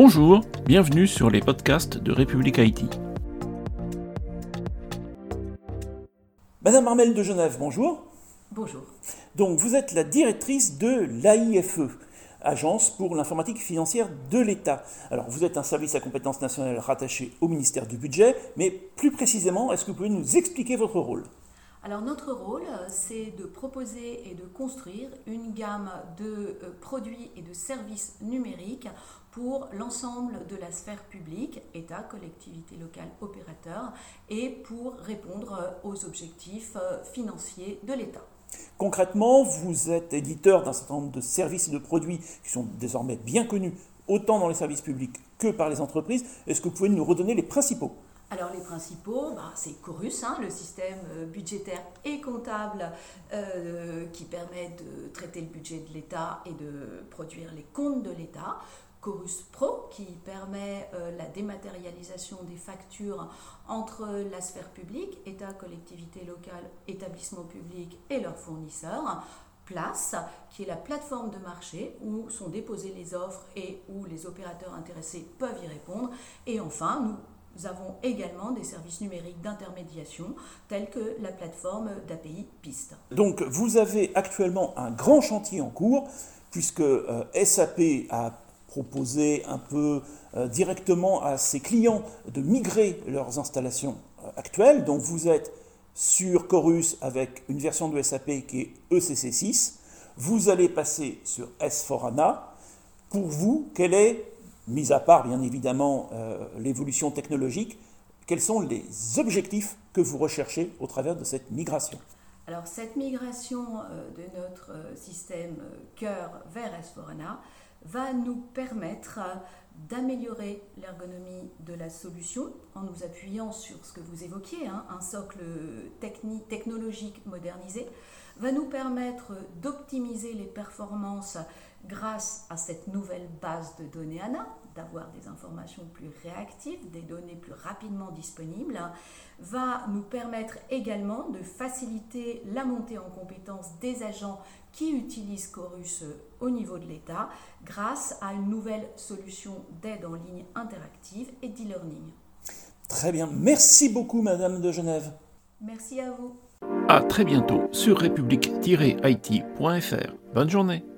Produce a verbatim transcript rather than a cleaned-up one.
Bonjour, bienvenue sur les podcasts de République Haïti. Madame Armelle Degenève, bonjour. Bonjour. Donc vous êtes la directrice de l'A I F E, Agence pour l'Informatique Financière de l'État. Alors vous êtes un service à compétence nationale rattaché au ministère du Budget, mais plus précisément, est-ce que vous pouvez nous expliquer votre rôle ? Alors notre rôle, c'est de proposer et de construire une gamme de produits et de services numériques pour l'ensemble de la sphère publique, État, collectivité locale, opérateur, et pour répondre aux objectifs financiers de l'État. Concrètement, vous êtes éditeur d'un certain nombre de services et de produits qui sont désormais bien connus, autant dans les services publics que par les entreprises. Est-ce que vous pouvez nous redonner les principaux ? Alors les principaux, bah, c'est Chorus, hein, le système budgétaire et comptable euh, qui permet de traiter le budget de l'État et de produire les comptes de l'État. Chorus Pro qui permet euh, la dématérialisation des factures entre la sphère publique, État, collectivité locale, établissements publics et leurs fournisseurs. Place, qui est la plateforme de marché où sont déposées les offres et où les opérateurs intéressés peuvent y répondre. Et enfin, nous Nous avons également des services numériques d'intermédiation, tels que la plateforme d'A P I Piste. Donc vous avez actuellement un grand chantier en cours, puisque euh, S A P a proposé un peu euh, directement à ses clients de migrer leurs installations euh, actuelles. Donc vous êtes sur Chorus avec une version de S A P qui est E C C six. Vous allez passer sur S quatre HANA. Pour vous, quelle est, mis à part, bien évidemment, euh, l'évolution technologique, quels sont les objectifs que vous recherchez au travers de cette migration ? Alors, cette migration euh, de notre système cœur vers S quatre HANA va nous permettre d'améliorer l'ergonomie de la solution en nous appuyant sur ce que vous évoquiez, hein, un socle techni- technologique modernisé, va nous permettre d'optimiser les performances grâce à cette nouvelle base de données HANA, d'avoir des informations plus réactives, des données plus rapidement disponibles, va nous permettre également de faciliter la montée en compétence des agents qui utilisent Chorus au niveau de l'État grâce à une nouvelle solution d'aide en ligne interactive et d'e-learning. Très bien, merci beaucoup Madame Degenève. Merci à vous. À très bientôt sur république tiret haïti point fr. Bonne journée.